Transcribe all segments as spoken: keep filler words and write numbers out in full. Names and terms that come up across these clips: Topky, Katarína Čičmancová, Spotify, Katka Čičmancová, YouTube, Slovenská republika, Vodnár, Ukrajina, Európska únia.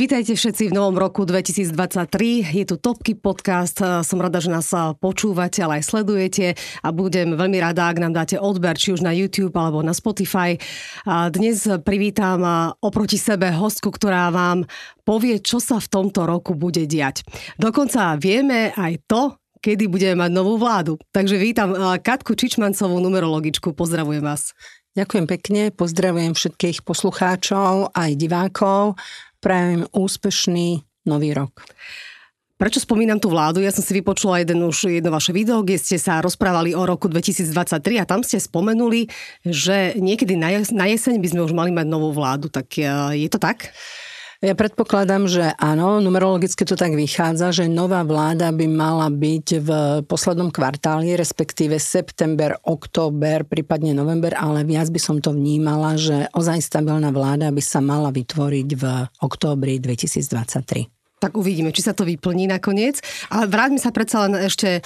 Vítajte všetci v novom roku dvetisíctridsaťtri. Je tu Topky podcast. Som rada, že nás počúvate, ale aj sledujete a budem veľmi rada, ak nám dáte odber, či už na YouTube alebo na Spotify. Dnes privítam oproti sebe hostku, ktorá vám povie, čo sa v tomto roku bude diať. Dokonca vieme aj to, kedy budeme mať novú vládu. Takže vítam Katku Čičmancovú, numerologičku. Pozdravujem vás. Ďakujem pekne, pozdravujem všetkých poslucháčov aj divákov. Prajem úspešný nový rok. Prečo spomínam tú vládu? Ja som si vypočula jeden už jedno vaše video, kde ste sa rozprávali o roku dvetisíctridsaťtri a tam ste spomenuli, že niekedy na jeseň by sme už mali mať novú vládu. Tak je to tak? Ja predpokladám, že áno, numerologicky to tak vychádza, že nová vláda by mala byť v poslednom kvartáli, respektíve september, október, prípadne november, ale viac by som to vnímala, že ozaj stabilná vláda by sa mala vytvoriť v októbri dvetisíctridsaťtri. Tak uvidíme, či sa to vyplní nakoniec. Ale vráťme sa predsa len ešte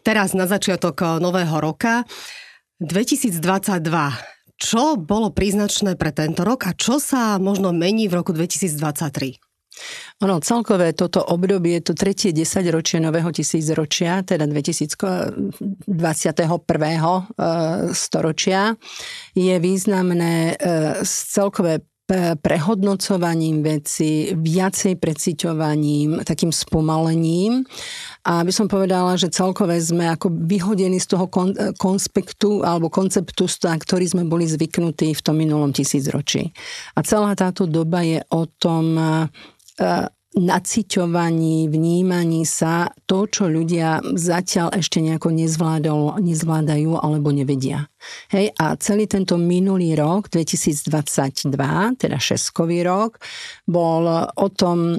teraz na začiatok nového roka. dvetisícdvadsaťdva. Čo bolo príznačné pre tento rok a čo sa možno mení v roku dvetisíctridsaťtri? Ono, celkové toto obdobie, to tretie desaťročie nového tisícročia, teda dvadsiateho prvého storočia, je významné celkové prehodnocovaním veci, viacej preciťovaním, takým spomalením. A by som povedala, že celkové sme ako vyhodení z toho kon- konspektu alebo konceptu, ktorý sme boli zvyknutí v tom minulom tisícročí. A celá táto doba je o tom e- naciťovaní, vnímaní sa to, čo ľudia zatiaľ ešte nejako nezvládol, nezvládajú alebo nevedia. Hej, a celý tento minulý rok, dvetisícdvadsaťdva, teda šeskový rok, bol o tom um,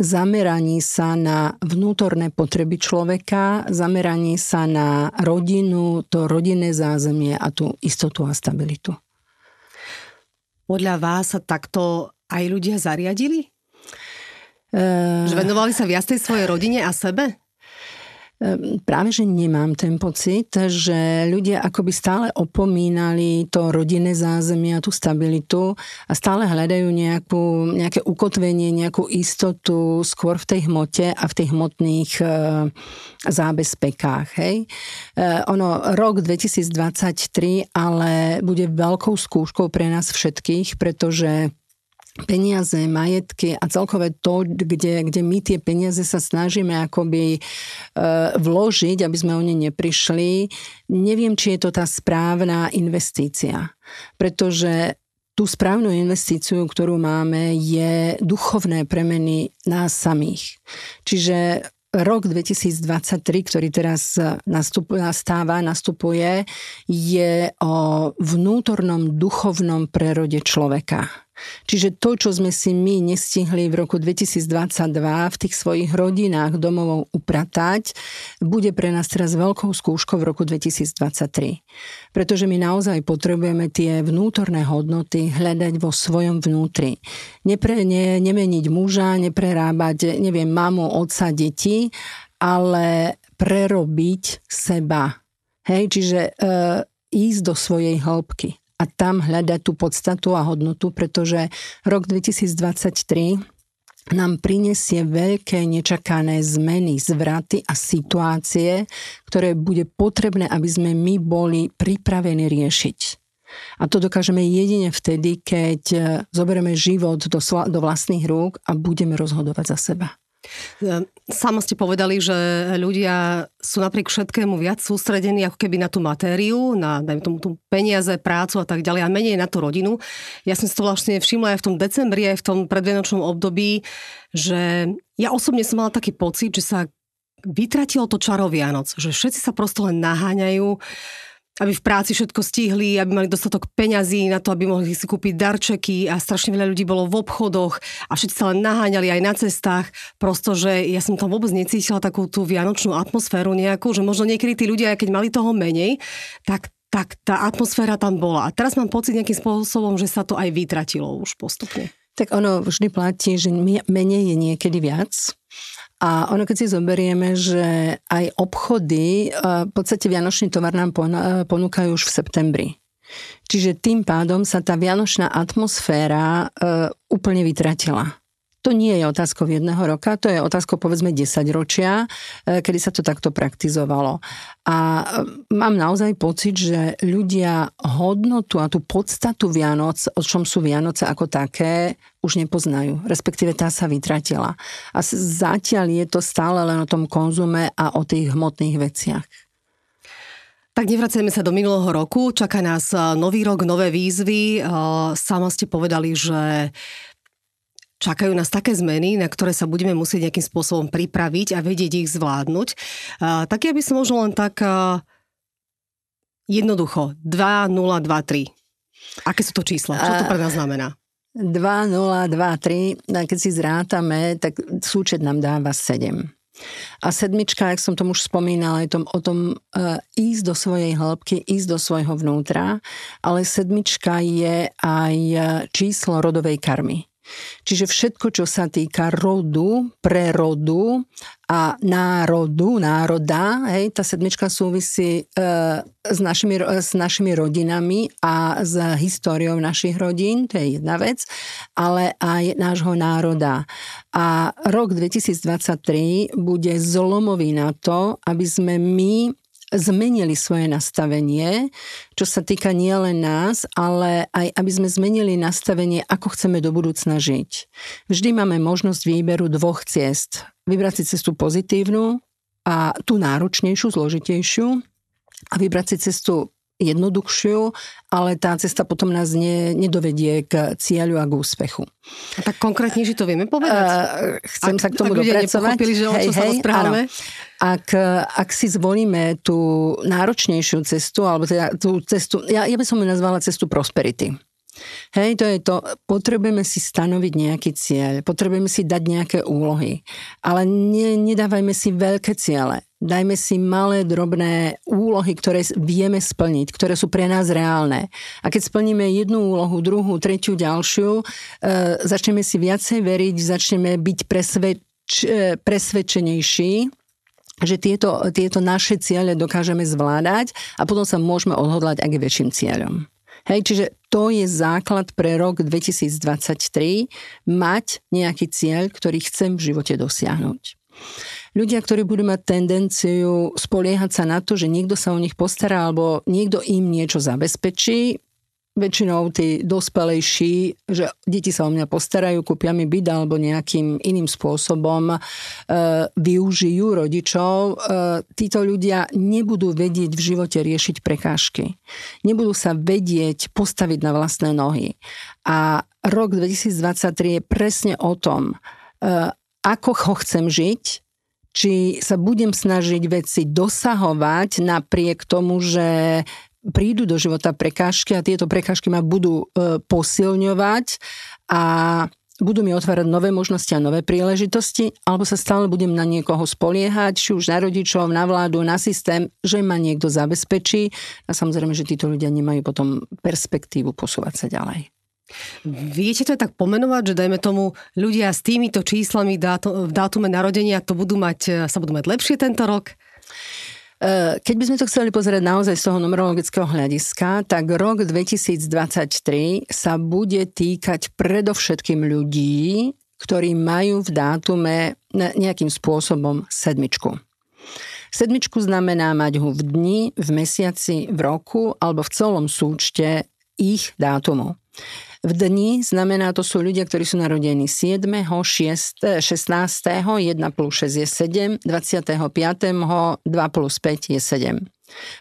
zameraní sa na vnútorné potreby človeka, zameraní sa na rodinu, to rodinné zázemie a tú istotu a stabilitu. Podľa vás sa takto aj ľudia zariadili? Uh, že venovali sa viac tej svojej rodine a sebe? Uh, práve, že nemám ten pocit, že ľudia akoby stále opomínali to rodinné zázemie a tú stabilitu a stále hľadajú nejakú, nejaké ukotvenie, nejakú istotu skôr v tej hmote a v tých hmotných uh, zábezpekách. Hej? Uh, ono, rok dvetisíctridsaťtri ale bude veľkou skúškou pre nás všetkých, pretože peniaze, majetky a celkové to, kde, kde my tie peniaze sa snažíme akoby e, vložiť, aby sme o ne neprišli. Neviem, či je to tá správna investícia, pretože tú správnu investíciu, ktorú máme, je duchovné premeny nás samých. Čiže rok dvetisíctridsaťtri, ktorý teraz nastup, nastáva, nastupuje, je o vnútornom duchovnom prerode človeka. Čiže to, čo sme si my nestihli v roku dvetisíctridsaťdva v tých svojich rodinách domov upratať, bude pre nás teraz veľkou skúškou v roku dvetisíctridsaťtri. Pretože my naozaj potrebujeme tie vnútorné hodnoty hľadať vo svojom vnútri. Nepre, ne, nemeniť muža, neprerábať, neviem, mamu, otca, deti, ale prerobiť seba. Hej, čiže e, ísť do svojej hĺbky a tam hľadať tú podstatu a hodnotu, pretože rok dvetisíctridsaťtri nám prinesie veľké nečakané zmeny, zvraty a situácie, ktoré bude potrebné, aby sme my boli pripravení riešiť. A to dokážeme jedine vtedy, keď zoberieme život do, sl- do vlastných rúk a budeme rozhodovať za seba. Sama ste povedali, že ľudia sú napriek všetkému viac sústredení ako keby na tú matériu, na dajme tomu tú peniaze, prácu a tak ďalej a menej na tú rodinu. Ja som si to vlastne všimla aj v tom decembri, aj v tom predvianočnom období, že ja osobne som mala taký pocit, že sa vytratilo to čaro Vianoc, že všetci sa prosto len naháňajú, aby v práci všetko stihli, aby mali dostatok peňazí na to, aby mohli si kúpiť darčeky a strašne veľa ľudí bolo v obchodoch a všetci sa len naháňali aj na cestách. Prosto, že ja som tam vôbec necítila takú tú vianočnú atmosféru nejakú, že možno niekedy tí ľudia, keď mali toho menej, tak, tak tá atmosféra tam bola. A teraz mám pocit nejakým spôsobom, že sa to aj vytratilo už postupne. Tak ono vždy platí, že menej je niekedy viac. A ono, keď si zoberieme, že aj obchody, v podstate vianočný tovar nám ponúkajú už v septembri. Čiže tým pádom sa tá vianočná atmosféra e, úplne vytratila. To nie je otázkou jedného roka, to je otázkou povedzme desaťročia, kedy sa to takto praktizovalo. A mám naozaj pocit, že ľudia hodnotu a tú podstatu Vianoc, o čom sú Vianoce ako také, už nepoznajú. Respektíve tá sa vytratila. A zatiaľ je to stále len o tom konzume a o tých hmotných veciach. Tak nevracajme sa do minulého roku. Čaká nás nový rok, nové výzvy. Sama ste povedali, že čakajú nás také zmeny, na ktoré sa budeme musieť nejakým spôsobom pripraviť a vedieť ich zvládnuť. Uh, tak ja by som možno len tak uh, jednoducho dva nula dva tri. Aké sú to čísla? Čo to pre nás znamená? dva nula dva tri, keď si zrátame, tak súčet nám dáva sedem. A sedmička, jak som tomu už spomínala, je tom, o tom e, ísť do svojej hĺbky, ísť do svojho vnútra, ale sedmička je aj číslo rodovej karmy. Čiže všetko, čo sa týka rodu, prerodu a národu, národa, hej, tá sedmička súvisí e, s, našimi, s našimi rodinami a s históriou našich rodín, to je jedna vec, ale aj nášho národa. A rok dvetisícdvadsaťtri bude zlomový na to, aby sme my zmenili svoje nastavenie, čo sa týka nielen nás, ale aj aby sme zmenili nastavenie, ako chceme do budúcna žiť. Vždy máme možnosť výberu dvoch ciest. Vybrať si cestu pozitívnu a tú náročnejšiu, zložitejšiu a vybrať si cestu jednoduchšiu, ale tá cesta potom nás ne, nedovedie k cieľu a k úspechu. A tak konkrétne, že to vieme povedať? Uh, chcem ak, sa k tomu ak dopracovať. Že hej, čo hej, sa ak, ak si zvolíme tú náročnejšiu cestu, alebo teda tú cestu, ja, ja by som ju nazvala cestu prosperity. Hej, to je to, potrebujeme si stanoviť nejaký cieľ, potrebujeme si dať nejaké úlohy, ale ne, nedávajme si veľké ciele. Dajme si malé, drobné úlohy, ktoré vieme splniť, ktoré sú pre nás reálne. A keď splníme jednu úlohu, druhú, tretiu, ďalšiu, e, začneme si viacej veriť, začneme byť presvedč, e, presvedčenejší, že tieto, tieto naše ciele dokážeme zvládať a potom sa môžeme odhodlať aj k väčším cieľom. Hej, čiže to je základ pre rok dvetisícdvadsaťtri, mať nejaký cieľ, ktorý chcem v živote dosiahnuť. Ľudia, ktorí budú mať tendenciu spoliehať sa na to, že niekto sa o nich postará alebo niekto im niečo zabezpečí, väčšinou tí dospelejší, že deti sa o mňa postarajú, kúpia mi byt alebo nejakým iným spôsobom e, využijú rodičov. E, títo ľudia nebudú vedieť v živote riešiť prekážky. Nebudú sa vedieť postaviť na vlastné nohy. A rok dvetisícdvadsaťtri je presne o tom, e, ako ho chcem žiť, či sa budem snažiť veci dosahovať napriek tomu, že prídu do života prekážky a tieto prekážky ma budú e, posilňovať a budú mi otvárať nové možnosti a nové príležitosti, alebo sa stále budem na niekoho spoliehať, či už na rodičov, na vládu, na systém, že ma niekto zabezpečí a samozrejme, že títo ľudia nemajú potom perspektívu posúvať sa ďalej. Viete to tak pomenovať, že dajme tomu ľudia s týmito číslami v dátume narodenia to budú mať, sa budú mať lepšie tento rok? Keď by sme to chceli pozerať naozaj z toho numerologického hľadiska, tak rok dvetisícdvadsaťtri sa bude týkať predovšetkým ľudí, ktorí majú v dátume nejakým spôsobom sedmičku. Sedmičku znamená mať ho v dni, v mesiaci, v roku alebo v celom súčte ich dátumu. V dni znamená, to sú ľudia, ktorí sú narodení siedmeho šiesteho šestnásteho jeden plus šesť je sedem, dvadsiateho piateho dva plus päť je sedem.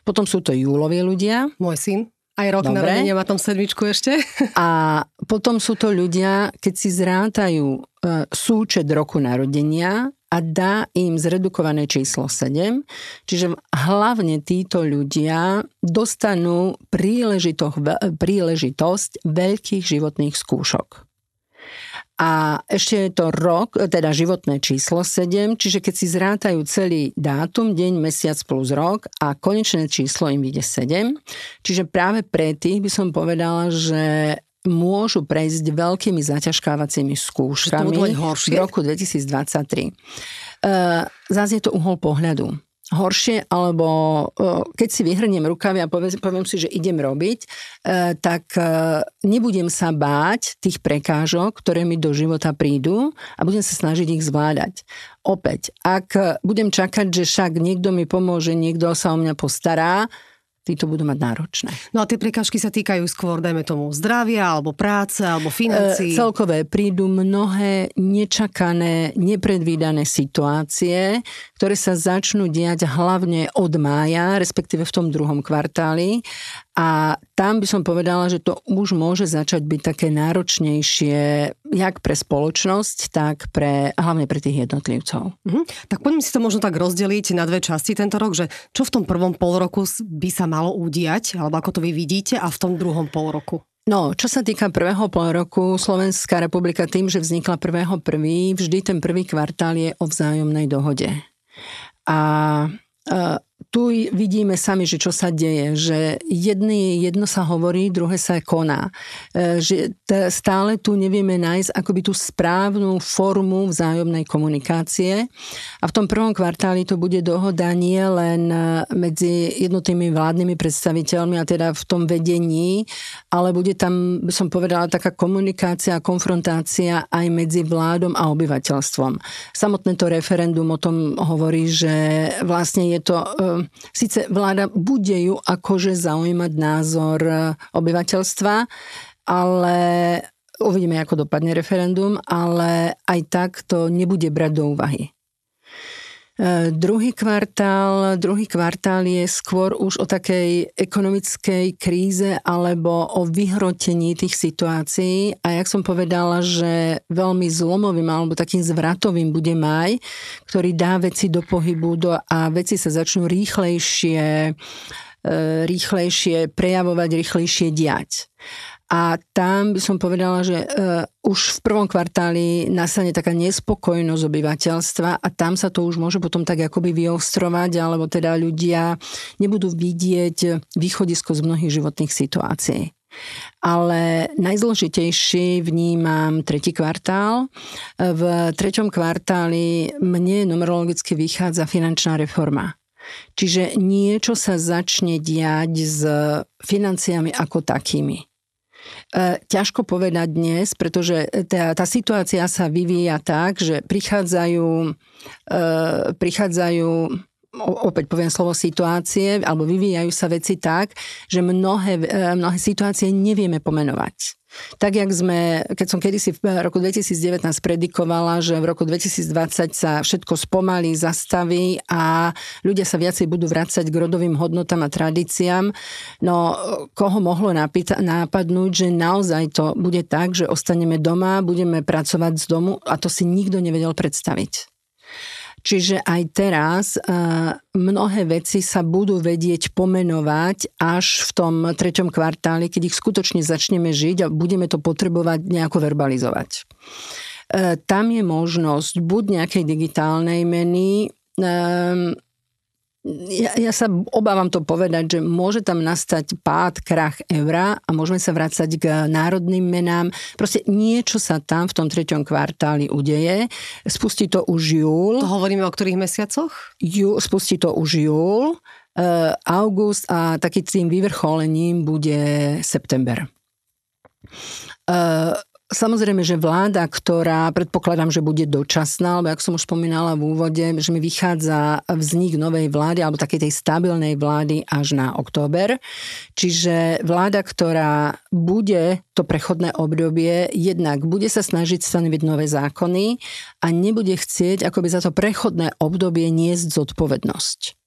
Potom sú to júloví ľudia. Môj syn. Aj rok narodenia má tam sedmičku ešte. A potom sú to ľudia, keď si zrátajú súčet roku narodenia a dá im zredukované číslo sedem. Čiže hlavne títo ľudia dostanú príležitosť veľkých životných skúšok. A ešte je to rok, teda životné číslo sedem, čiže keď si zrátajú celý dátum, deň, mesiac plus rok a konečné číslo im ide sedem. Čiže práve pre tých by som povedala, že môžu prejsť veľkými zaťažkávacími skúškami v roku dvetisícdvadsaťtri. Zase je to uhol pohľadu. horšie, alebo keď si vyhrniem rukavy a poviem si, že idem robiť, tak nebudem sa báť tých prekážok, ktoré mi do života prídu a budem sa snažiť ich zvládať. Opäť, ak budem čakať, že však niekto mi pomôže, niekto sa o mňa postará, to budú mať náročné. No a tie prekážky sa týkajú skôr, dajme tomu, zdravia, alebo práce, alebo financií. E, celkové prídu mnohé nečakané, nepredvídané situácie, ktoré sa začnú diať hlavne od mája, respektíve v tom druhom kvartáli. A tam by som povedala, že to už môže začať byť také náročnejšie jak pre spoločnosť, tak pre, hlavne pre tých jednotlivcov. Mhm. Tak poďme si to možno tak rozdeliť na dve časti tento rok, že čo v tom prvom polroku by sa malo udiať, alebo ako to vy vidíte, a v tom druhom polroku? No, čo sa týka prvého polroku, Slovenská republika tým, že vznikla prvého prvý, vždy ten prvý kvartál je o vzájomnej dohode. A Uh, tu vidíme sami, že čo sa deje, že jedný, jedno sa hovorí, druhé sa koná. Uh, že t- stále tu nevieme nájsť akoby tú správnu formu vzájomnej komunikácie. A v tom prvom kvartáli to bude dohoda nie len medzi jednotými vládnymi predstaviteľmi a teda v tom vedení, ale bude tam, by som povedala, taká komunikácia a konfrontácia aj medzi vládom a obyvateľstvom. Samotné to referendum o tom hovorí, že vlastne je to, síce vláda bude ju akože zaujímať názor obyvateľstva, ale uvidíme, ako dopadne referendum, ale aj tak to nebude brať do úvahy. Druhý kvartál, druhý kvartál je skôr už o takej ekonomickej kríze alebo o vyhrotení tých situácií. A jak som povedala, že veľmi zlomovým alebo takým zvratovým bude maj, ktorý dá veci do pohybu a veci sa začnú rýchlejšie, rýchlejšie prejavovať, rýchlejšie diať. A tam by som povedala, že uh, už v prvom kvartáli nastane taká nespokojnosť obyvateľstva a tam sa to už môže potom tak akoby vyostrovať, alebo teda ľudia nebudú vidieť východisko z mnohých životných situácií. Ale najzložitejší vnímam tretí kvartál. V treťom kvartáli mne numerologicky vychádza finančná reforma. Čiže niečo sa začne diať s financiami ako takými. Ťažko povedať dnes, pretože tá, tá situácia sa vyvíja tak, že prichádzajú, e, prichádzajú, opäť poviem slovo situácie, alebo vyvíjajú sa veci tak, že mnohé, mnohé situácie nevieme pomenovať. Tak, jak sme, keď som kedysi v roku dvetisíc devätnásť predikovala, že v roku dvetisíc dvadsať sa všetko spomalí, zastaví a ľudia sa viacej budú vracať k rodovým hodnotám a tradíciám, no koho mohlo napýta- nápadnúť, že naozaj to bude tak, že ostaneme doma, budeme pracovať z domu a to si nikto nevedel predstaviť. Čiže aj teraz mnohé veci sa budú vedieť pomenovať až v tom treťom kvartáli, keď ich skutočne začneme žiť a budeme to potrebovať nejako verbalizovať. Tam je možnosť buď nejakej digitálnej meny, ja, ja sa obávam to povedať, že môže tam nastať pád, krach eura a môžeme sa vracať k národným menám. Proste niečo sa tam v tom treťom kvartáli udeje. Spustí to už júl. To hovoríme o ktorých mesiacoch? Jú, spustí to už júl, e, august a takým tým vyvrcholením bude september. E, Samozrejme, že vláda, ktorá predpokladám, že bude dočasná, lebo ako som už spomínala v úvode, že mi vychádza vznik novej vlády alebo takej tej stabilnej vlády až na október. Čiže vláda, ktorá bude to prechodné obdobie, jednak bude sa snažiť stanoviť nové zákony a nebude chcieť akoby za to prechodné obdobie niesť zodpovednosť.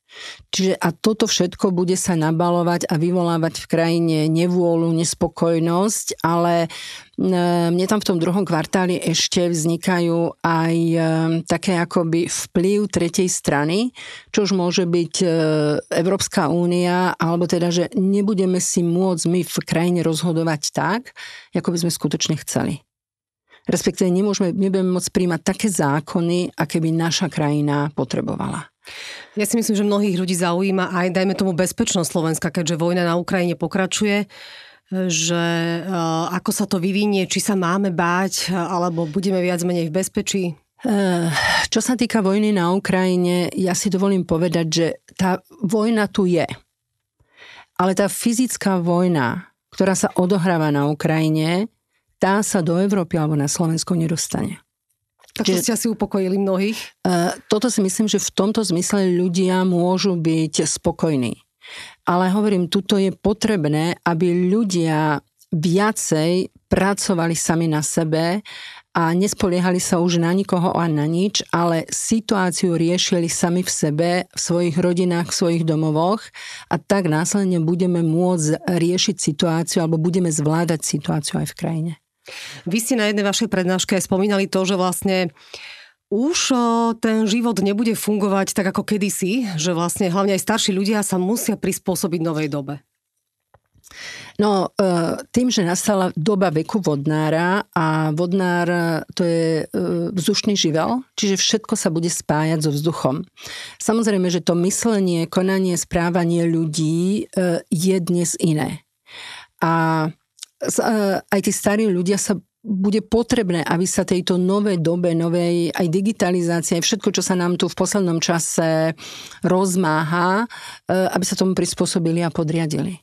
Čiže a toto všetko bude sa nabalovať a vyvolávať v krajine nevôľu, nespokojnosť, ale mne tam v tom druhom kvartáli ešte vznikajú aj také akoby vplyv tretej strany, čo už môže byť Európska únia, alebo teda, že nebudeme si môcť my v krajine rozhodovať tak, ako by sme skutočne chceli. Respektíve nemôžeme, nebudeme môcť príjmať také zákony, aké by naša krajina potrebovala. Ja si myslím, že mnohých ľudí zaujíma aj, dajme tomu, bezpečnosť Slovenska, keďže vojna na Ukrajine pokračuje, že ako sa to vyvinie, či sa máme báť, alebo budeme viac menej v bezpečí. Čo sa týka vojny na Ukrajine, ja si dovolím povedať, že tá vojna tu je. Ale tá fyzická vojna, ktorá sa odohráva na Ukrajine, tá sa do Európy alebo na Slovensko nedostane. Takže ste asi upokojili mnohých? Toto si myslím, že v tomto zmysle ľudia môžu byť spokojní. Ale hovorím, tuto je potrebné, aby ľudia viacej pracovali sami na sebe a nespoliehali sa už na nikoho a na nič, ale situáciu riešili sami v sebe, v svojich rodinách, v svojich domovoch a tak následne budeme môcť riešiť situáciu alebo budeme zvládať situáciu aj v krajine. Vy ste na jednej vašej prednáške spomínali to, že vlastne už ten život nebude fungovať tak ako kedysi, že vlastne hlavne aj starší ľudia sa musia prispôsobiť novej dobe. No, tým, že nastala doba veku Vodnára a Vodnár to je vzdušný živel, čiže všetko sa bude spájať so vzduchom. Samozrejme, že to myslenie, konanie, správanie ľudí je dnes iné. A aj tí starí ľudia sa bude potrebné, aby sa tejto novej dobe, novej aj digitalizácie, aj všetko, čo sa nám tu v poslednom čase rozmáha, aby sa tomu prispôsobili a podriadili.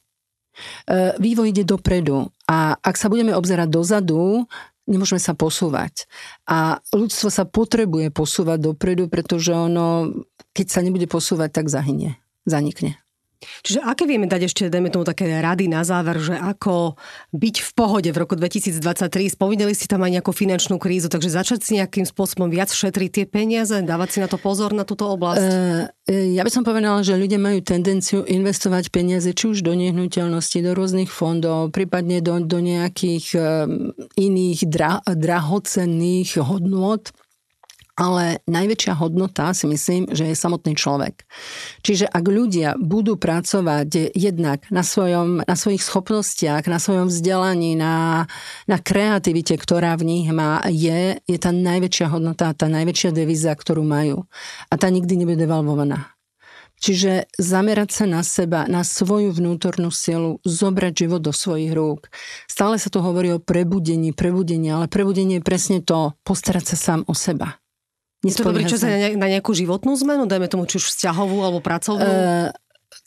Vývoj ide dopredu a ak sa budeme obzerať dozadu, nemôžeme sa posúvať. A ľudstvo sa potrebuje posúvať dopredu, pretože ono, keď sa nebude posúvať, tak zahynie, zanikne. Čiže aké vieme dať ešte, dajme tomu také rady na záver, že ako byť v pohode v roku dvetisícdvadsaťtri? Spomínali ste tam aj nejakú finančnú krízu, takže začať si nejakým spôsobom viac šetriť tie peniaze, dávať si na to pozor, na túto oblasť? E, ja by som povedala, že ľudia majú tendenciu investovať peniaze či už do nehnuteľnosti, do rôznych fondov, prípadne do, do nejakých iných dra, drahocenných hodnôt. Ale najväčšia hodnota si myslím, že je samotný človek. Čiže ak ľudia budú pracovať jednak na, svojom, na svojich schopnostiach, na svojom vzdelaní, na, na kreativite, ktorá v nich má, je, je tá najväčšia hodnota, tá najväčšia devíza, ktorú majú. A tá nikdy nebude devalvovaná. Čiže zamerať sa na seba, na svoju vnútornú silu, zobrať život do svojich rúk. Stále sa tu hovorí o prebudení, prebudení, ale prebudenie je presne to, postarať sa sám o seba. Je to dobrý čas aj na nejakú životnú zmenu? Dajme tomu, či už vzťahovú alebo pracovnú? E,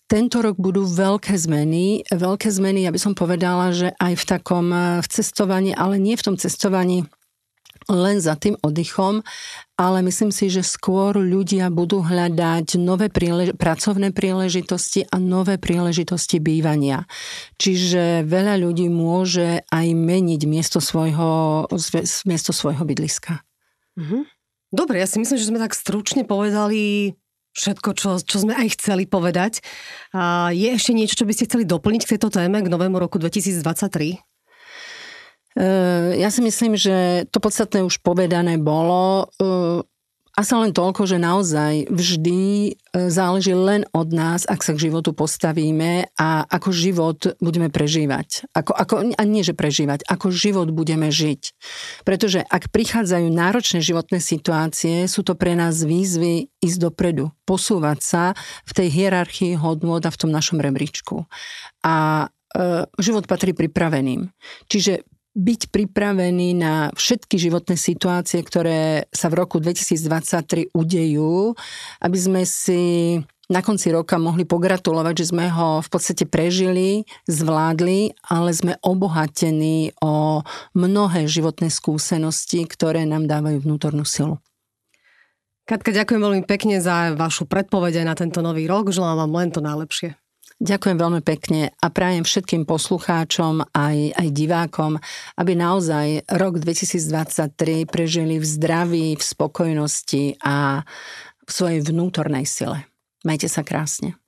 tento rok budú veľké zmeny. Veľké zmeny, ja by som povedala, že aj v takom v cestovaní, ale nie v tom cestovaní len za tým oddychom, ale myslím si, že skôr ľudia budú hľadať nové prílež- pracovné príležitosti a nové príležitosti bývania. Čiže veľa ľudí môže aj meniť miesto svojho, miesto svojho bydliska. Mhm. Dobre, ja si myslím, že sme tak stručne povedali všetko, čo, čo sme aj chceli povedať. A je ešte niečo, čo by ste chceli doplniť k tejto téme k novému roku dvetisícdvadsaťtri? Ja si myslím, že to podstatné už povedané bolo. Asi len toľko, že naozaj vždy záleží len od nás, ak sa k životu postavíme a ako život budeme prežívať. Ako, ako, a nie, že prežívať, ako život budeme žiť. Pretože ak prichádzajú náročné životné situácie, sú to pre nás výzvy ísť dopredu, posúvať sa v tej hierarchii hodnôt a v tom našom rebríčku. A e, život patrí pripraveným. Čiže byť pripravený na všetky životné situácie, ktoré sa v roku dvetisícdvadsaťtri udejú, aby sme si na konci roka mohli pogratulovať, že sme ho v podstate prežili, zvládli, ale sme obohatení o mnohé životné skúsenosti, ktoré nám dávajú vnútornú silu. Katka, ďakujem veľmi pekne za vašu predpoveď na tento nový rok. Želám vám len to najlepšie. Ďakujem veľmi pekne a prajem všetkým poslucháčom aj, aj divákom, aby naozaj rok dvetisícdvadsaťtri prežili v zdraví, v spokojnosti a v svojej vnútornej sile. Majte sa krásne.